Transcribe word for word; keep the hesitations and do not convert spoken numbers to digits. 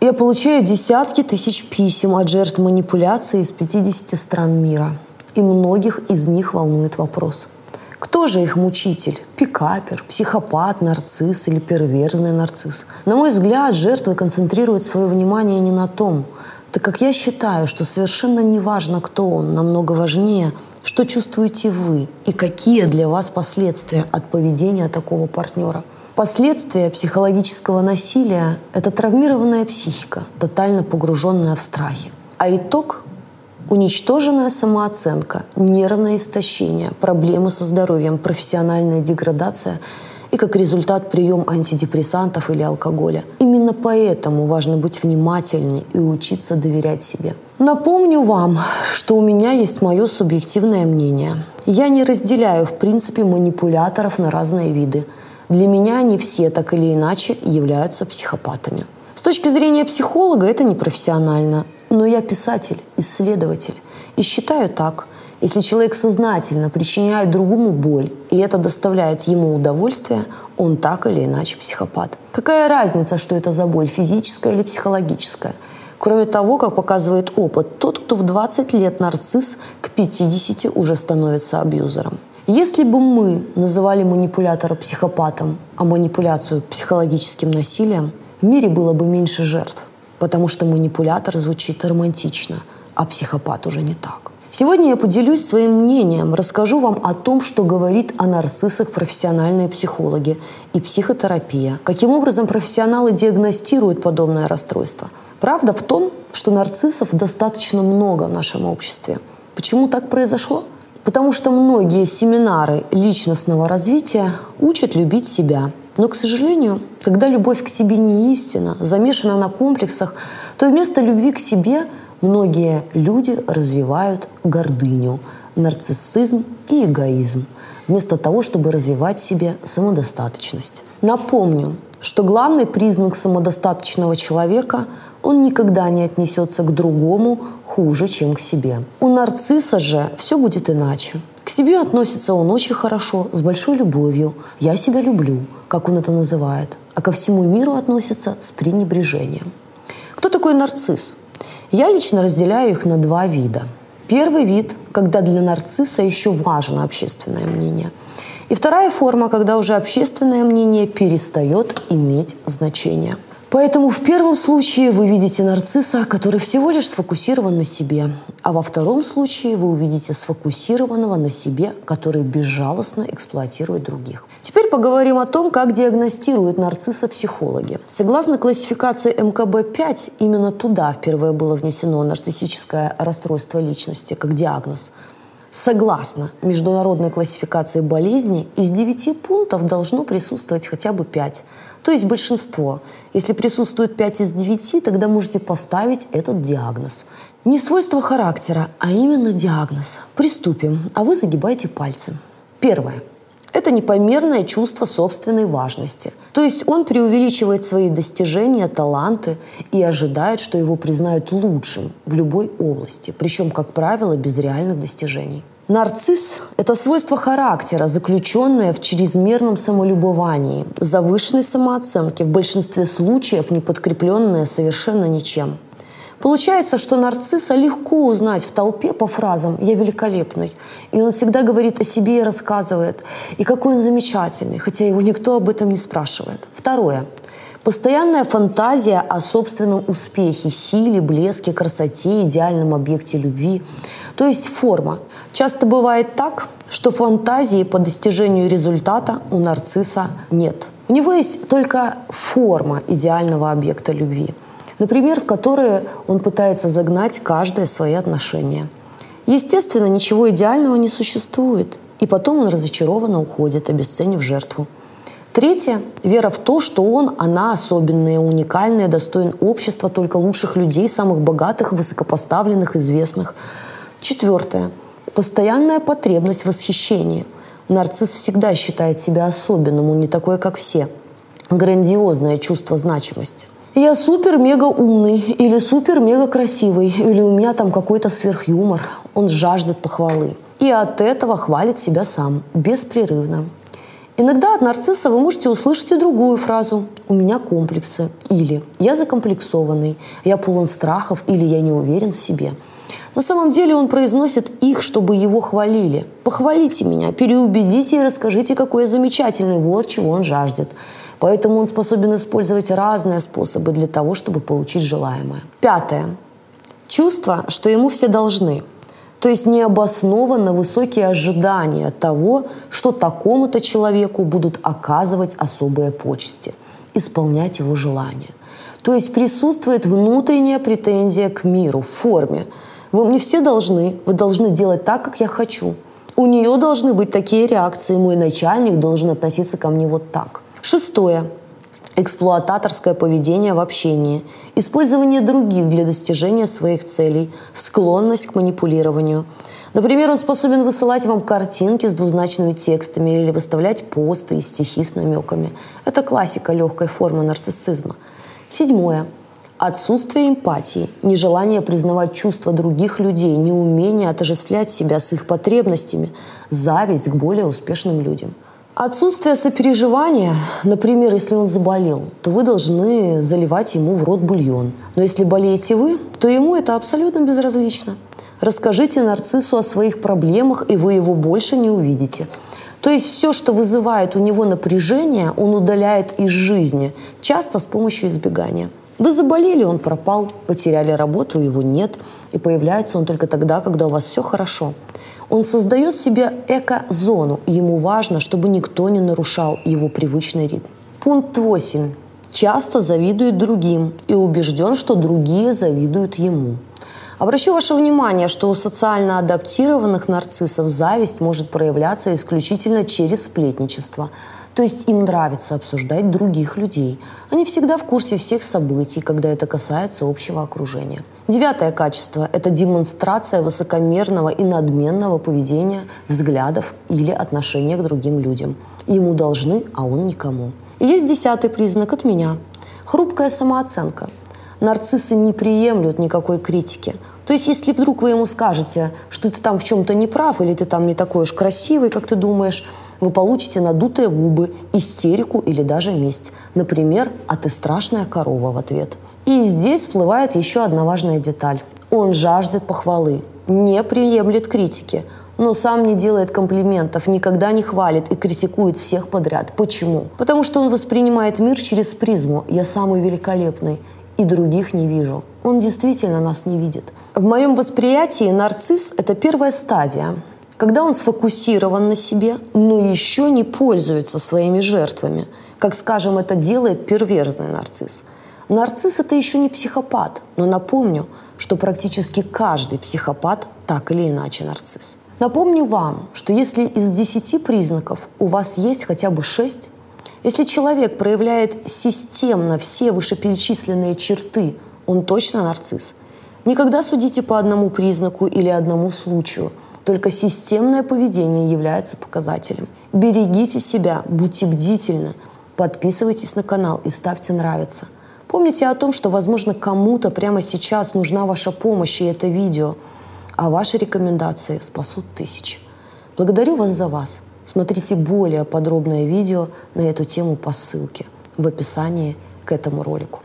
Я получаю десятки тысяч писем от жертв манипуляции из пятидесяти стран мира. И многих из них волнует вопрос. Кто же их мучитель? Пикапер, психопат, нарцисс или перверзный нарцисс? На мой взгляд, жертвы концентрируют свое внимание не на том, так как я считаю, что совершенно не важно, кто он, намного важнее, что чувствуете вы и какие для вас последствия от поведения такого партнера. Последствия психологического насилия – это травмированная психика, тотально погруженная в страхи. А итог – уничтоженная самооценка, нервное истощение, проблемы со здоровьем, профессиональная деградация – и как результат прием антидепрессантов или алкоголя. Именно поэтому важно быть внимательнее и учиться доверять себе. Напомню вам, что у меня есть мое субъективное мнение. Я не разделяю в принципе манипуляторов на разные виды. Для меня они все так или иначе являются психопатами. С точки зрения психолога это непрофессионально, но я писатель, исследователь и считаю так. Если человек сознательно причиняет другому боль, и это доставляет ему удовольствие, он так или иначе психопат. Какая разница, что это за боль, физическая или психологическая? Кроме того, как показывает опыт, тот, кто в двадцать лет нарцисс, к пятидесяти уже становится абьюзером. Если бы мы называли манипулятора психопатом, а манипуляцию психологическим насилием, в мире было бы меньше жертв, потому что манипулятор звучит романтично, а психопат уже не так. Сегодня я поделюсь своим мнением, расскажу вам о том, что говорит о нарциссах профессиональные психологи и психотерапия, каким образом профессионалы диагностируют подобное расстройство. Правда в том, что нарциссов достаточно много в нашем обществе. Почему так произошло? Потому что многие семинары личностного развития учат любить себя. Но, к сожалению, когда любовь к себе не истинна, замешана на комплексах, то вместо любви к себе – многие люди развивают гордыню, нарциссизм и эгоизм, вместо того, чтобы развивать в себе самодостаточность. Напомню, что главный признак самодостаточного человека – он никогда не отнесется к другому хуже, чем к себе. У нарцисса же все будет иначе. К себе относится он очень хорошо, с большой любовью. «Я себя люблю», как он это называет, а ко всему миру относится с пренебрежением. Кто такой нарцисс? Я лично разделяю их на два вида. Первый вид, когда для нарцисса еще важно общественное мнение. И вторая форма, когда уже общественное мнение перестает иметь значение. Поэтому в первом случае вы видите нарцисса, который всего лишь сфокусирован на себе. А во втором случае вы увидите сфокусированного на себе, который безжалостно эксплуатирует других. Теперь поговорим о том, как диагностируют нарцисса психологи. Согласно классификации эм ка бэ пять, именно туда впервые было внесено нарциссическое расстройство личности как диагноз. Согласно международной классификации болезней, из девяти пунктов должно присутствовать хотя бы пять, то есть большинство. Если присутствует пять из девяти, тогда можете поставить этот диагноз. Не свойство характера, а именно диагноз. Приступим, а вы загибаете пальцы. Первое. Это непомерное чувство собственной важности. То есть он преувеличивает свои достижения, таланты и ожидает, что его признают лучшим в любой области, причем, как правило, без реальных достижений. Нарцисс – это свойство характера, заключенное в чрезмерном самолюбовании, завышенной самооценке, в большинстве случаев не подкрепленное совершенно ничем. Получается, что нарцисса легко узнать в толпе по фразам «я великолепный», и он всегда говорит о себе и рассказывает, и какой он замечательный, хотя его никто об этом не спрашивает. Второе. Постоянная фантазия о собственном успехе, силе, блеске, красоте, идеальном объекте любви, то есть форма. Часто бывает так, что фантазии по достижению результата у нарцисса нет. У него есть только форма идеального объекта любви. Например, в которые он пытается загнать каждое свои отношения. Естественно, ничего идеального не существует, и потом он разочарованно уходит, обесценив жертву. Третье – вера в то, что он, она особенная, уникальная, достоин общества только лучших людей, самых богатых, высокопоставленных, известных. Четвертое – постоянная потребность в восхищении. Нарцисс всегда считает себя особенным, он не такой, как все. Грандиозное чувство значимости. Я супер-мега умный или супер-мега красивый, или у меня там какой-то сверхюмор. Он жаждет похвалы. И от этого хвалит себя сам, беспрерывно. Иногда от нарцисса вы можете услышать и другую фразу «у меня комплексы» или «я закомплексованный», «я полон страхов» или «я не уверен в себе». На самом деле он произносит их, чтобы его хвалили. «Похвалите меня, переубедите и расскажите, какой я замечательный». Вот чего он жаждет. Поэтому он способен использовать разные способы для того, чтобы получить желаемое. Пятое. Чувство, что ему все должны. То есть необоснованно высокие ожидания того, что такому-то человеку будут оказывать особые почести, исполнять его желания. То есть присутствует внутренняя претензия к миру в форме. Вы мне все должны, вы должны делать так, как я хочу. У нее должны быть такие реакции, мой начальник должен относиться ко мне вот так. Шестое. Эксплуататорское поведение в общении, использование других для достижения своих целей, склонность к манипулированию. Например, он способен высылать вам картинки с двузначными текстами или выставлять посты и стихи с намеками. Это классика легкой формы нарциссизма. Седьмое. Отсутствие эмпатии, нежелание признавать чувства других людей, неумение отождествлять себя с их потребностями, зависть к более успешным людям. Отсутствие сопереживания, например, если он заболел, то вы должны заливать ему в рот бульон. Но если болеете вы, то ему это абсолютно безразлично. Расскажите нарциссу о своих проблемах, и вы его больше не увидите. То есть все, что вызывает у него напряжение, он удаляет из жизни, часто с помощью избегания. Вы заболели, он пропал, потеряли работу, его нет, и появляется он только тогда, когда у вас все хорошо. Он создает себе эко-зону, ему важно, чтобы никто не нарушал его привычный ритм. Пункт восемь. Часто завидует другим и убежден, что другие завидуют ему. Обращу ваше внимание, что у социально адаптированных нарциссов зависть может проявляться исключительно через сплетничество. То есть им нравится обсуждать других людей. Они всегда в курсе всех событий, когда это касается общего окружения. Девятое качество – это демонстрация высокомерного и надменного поведения, взглядов или отношения к другим людям. Ему должны, а он никому. И есть десятый признак от меня – хрупкая самооценка. Нарциссы не приемлют никакой критики. То есть если вдруг вы ему скажете, что ты там в чем-то не прав или ты там не такой уж красивый, как ты думаешь, вы получите надутые губы, истерику или даже месть. Например, «а ты страшная корова» в ответ. И здесь всплывает еще одна важная деталь. Он жаждет похвалы, не приемлет критики, но сам не делает комплиментов, никогда не хвалит и критикует всех подряд. Почему? Потому что он воспринимает мир через призму «я самый великолепный» и других не вижу. Он действительно нас не видит. В моем восприятии нарцисс – это первая стадия, когда он сфокусирован на себе, но еще не пользуется своими жертвами. Как, скажем, это делает перверзный нарцисс. Нарцисс – это еще не психопат, но напомню, что практически каждый психопат так или иначе нарцисс. Напомню вам, что если из десяти признаков у вас есть хотя бы шесть, если человек проявляет системно все вышеперечисленные черты, он точно нарцисс. Никогда судите по одному признаку или одному случаю. Только системное поведение является показателем. Берегите себя, будьте бдительны, подписывайтесь на канал и ставьте «нравится». Помните о том, что, возможно, кому-то прямо сейчас нужна ваша помощь и это видео, а ваши рекомендации спасут тысячи. Благодарю вас за вас. Смотрите более подробное видео на эту тему по ссылке в описании к этому ролику.